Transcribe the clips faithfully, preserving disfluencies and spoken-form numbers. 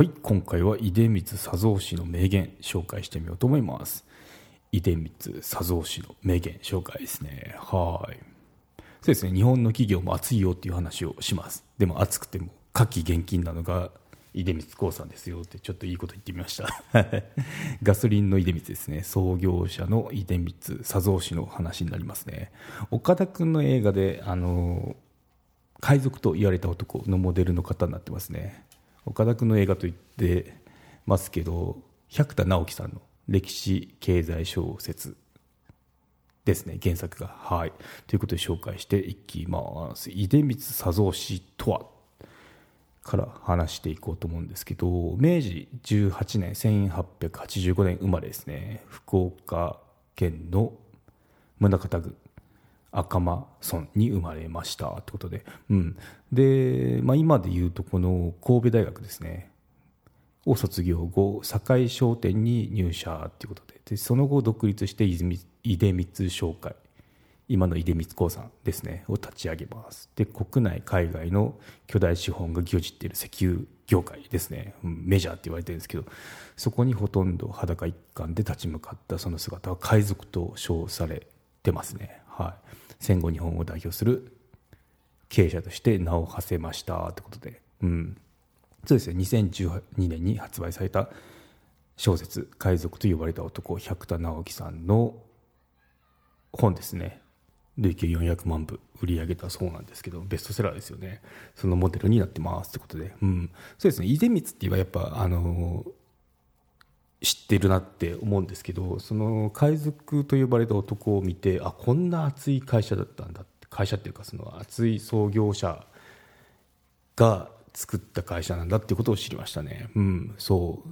はい、今回は出光佐三氏の名言紹介してみようと思います。出光佐三氏の名言紹介ですね。はい、そうですね。日本の企業も熱いよっていう話をします。でも熱くても火気厳禁なのが出光興産ですよってちょっといいこと言ってみましたガソリンの出光ですね。創業者の出光佐三氏の話になりますね。岡田君の映画であの海賊と言われた男のモデルの方になってますね。岡田君の映画と言ってますけど、百田尚樹さんの歴史経済小説ですね、原作が。はい、ということで紹介していきます。出光佐三氏とはから話していこうと思うんですけど、めいじじゅうはちねんせんはっぴゃくはちじゅうごねん生まれですね。福岡県の宗像郡赤間村に生まれましたってことで、うん、で、まあ、今でいうとこの神戸大学ですねを卒業後、堺商店に入社ということで、でその後独立して出光商会、今の出光興産ですねを立ち上げます。で国内海外の巨大資本が牛耳っている石油業界ですね、メジャーって言われてるんですけど、そこにほとんど裸一貫で立ち向かったその姿は海賊と称されてますね。はい、戦後日本を代表する経営者として名を馳せましたってことで、うん、そうですね。にせんじゅうにねんに発売された小説「海賊と呼ばれた男」、百田尚樹さんの本ですね。累計よんひゃくまんぶ売り上げたそうなんですけど、ベストセラーですよね。そのモデルになってますってことで、うん、そうですね。出光って言えばやっぱあのー知ってるなって思うんですけど、その海賊と呼ばれた男を見て、あ、こんな熱い会社だったんだって、会社っていうかその熱い創業者が作った会社なんだっていうことを知りましたね。うん、そう、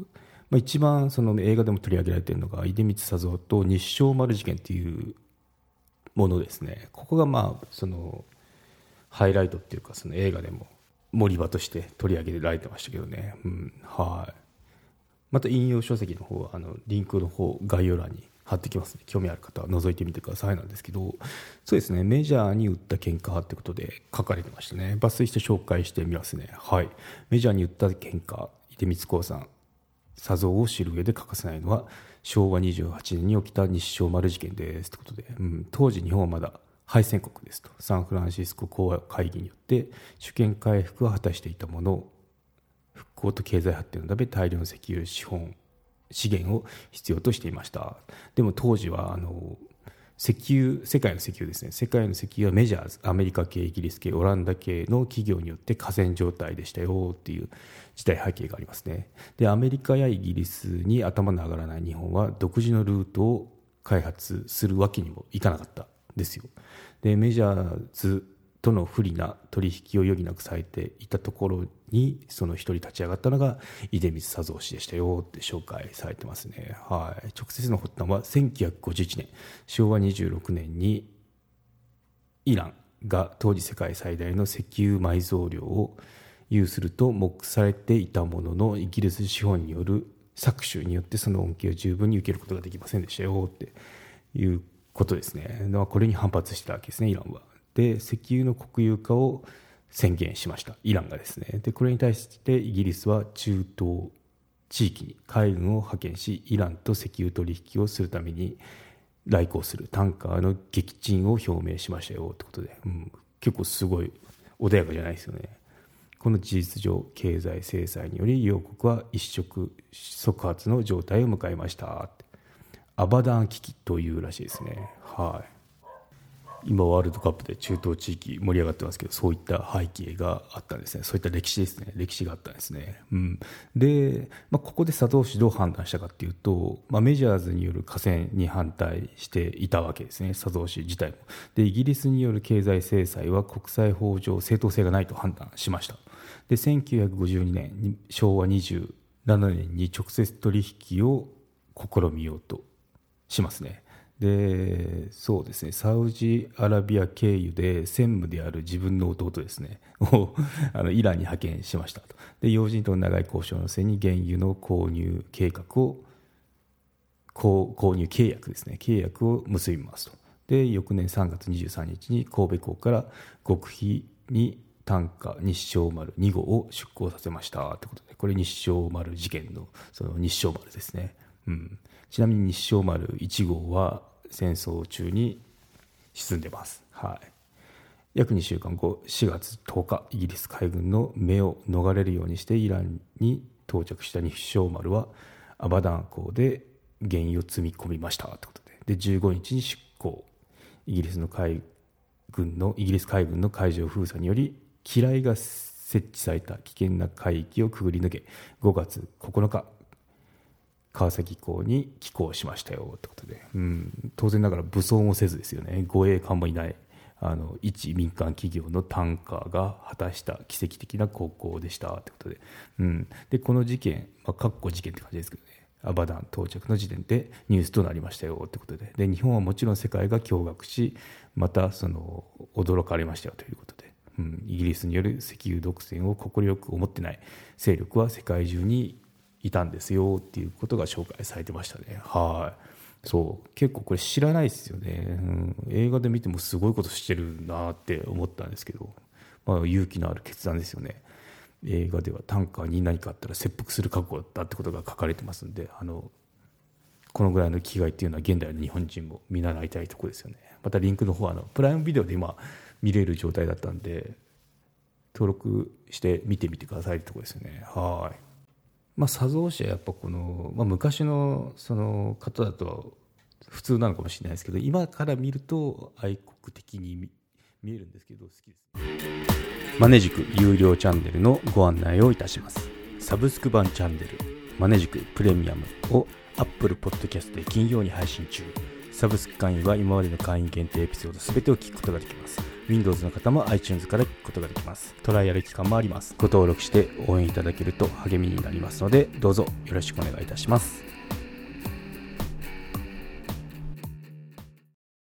まあ、一番その映画でも取り上げられているのが出光佐三と日照丸事件っていうものですね。ここがまあそのハイライトっていうか、その映画でも盛り場として取り上げられてましたけどね。うん、はい。また引用書籍の方はあのリンクの方概要欄に貼ってきますので、興味ある方は覗いてみてくださいなんですけど、そうですね。メジャーに売った喧嘩ってことで書かれてましたね。抜粋して紹介してみますね。はい、メジャーに売った喧嘩、出光興産佐三を知る上で欠かせないのはしょうわにじゅうはちねんに起きた日照丸事件ですということで、うん、当時日本はまだ敗戦国ですと。サンフランシスコ会議によって主権回復を果たしていたものを、復興と経済発展のため大量の石油資本資源を必要としていました。でも当時はあの石油世界の石油ですね世界の石油はメジャー、アメリカ系、イギリス系、オランダ系の企業によって寡占状態でしたよっていう時代背景がありますね。でアメリカやイギリスに頭の上がらない日本は独自のルートを開発するわけにもいかなかったんですよ。でメジャーズとの不利な取引を余儀なくされていたところに、その一人立ち上がったのが出光佐三氏でしたよって紹介されてますね。はい、直接の発端はせんきゅうひゃくごじゅういちねんしょうわにじゅうろくねんにイランが当時世界最大の石油埋蔵量を有すると目されていたものの、イギリス資本による搾取によってその恩恵を十分に受けることができませんでしたよっていうことですね。これに反発したわけですね、イランは。で石油の国有化を宣言しました、イランがですね。でこれに対してイギリスは中東地域に海軍を派遣し、イランと石油取引をするために来航するタンカーの撃沈を表明しましたよってことで、うん、結構すごい穏やかじゃないですよね。この事実上経済制裁により両国は一触即発の状態を迎えました。アバダーン危機というらしいですね。はい、今ワールドカップで中東地域盛り上がってますけど、そういった背景があったんですね。そういった歴史ですね歴史があったんですね。うん、で、まあ、ここで佐三氏どう判断したかっていうと、まあ、メジャーズによる寡占に反対していたわけですね、佐三氏自体も。でイギリスによる経済制裁は国際法上正当性がないと判断しました。でせんきゅうひゃくごじゅうにねんしょうわにじゅうななねんに直接取引を試みようとしますね。でそうですね、サウジアラビア経由で専務である自分の弟ですねをあのイランに派遣しましたと。で要人との長い交渉の末に原油の購入計画を購入契約ですね契約を結びますと。で翌年さんがつにじゅうさんにちに神戸港から極秘に単価日照丸にごうを出港させましたってことで、これ日照丸事件のその日照丸ですね、うん、ちなみに日照丸いちごうは戦争中に沈んでます、はい、約にしゅうかんごしがつとおかイギリス海軍の目を逃れるようにしてイランに到着した日照丸はアバダン港で原油を積み込みましたってことで、でじゅうごにちに出港、イギリスの海軍のイギリス海軍の海上封鎖により機雷が設置された危険な海域をくぐり抜けごがつここのか川崎港に寄港しましたよってことで、うん、当然ながら武装もせずですよね、護衛艦もいないあの一民間企業のタンカーが果たした奇跡的な航行でしたってことで、うん、でこの事件、まあ、かっこ事件って感じですけどね、アバダン到着の時点でニュースとなりましたよってことで、で日本はもちろん世界が驚愕し、またその驚かれましたよということで、うん、イギリスによる石油独占を心よく思ってない勢力は世界中にいたんですよっていうことが紹介されてましたね。はい、そう結構これ知らないですよね、うん、映画で見てもすごいことしてるなって思ったんですけど、まあ、勇気のある決断ですよね。映画ではタンカーに何かあったら切腹する覚悟だったってことが書かれてますんで、あのこのぐらいの気概っていうのは現代の日本人も見習いたいところですよね。またリンクの方はあのプライムビデオで今見れる状態だったんで登録して見てみてくださいってところですよね。はい、まあ、砂像史はやっぱこの、まあ、昔のその方だと普通なのかもしれないですけど、今から見ると愛国的に見見えるんですけど好きです。マネジク有料チャンネルのご案内をいたします。サブスク版チャンネルマネジクプレミアムを Apple Podcast で金曜に配信中。サブスク会員は今までの会員限定エピソードすべてを聞くことができます。 Windows の方も iTunes から聞くことができます。トライアル期間もあります。ご登録して応援いただけると励みになりますので、どうぞよろしくお願いいたします。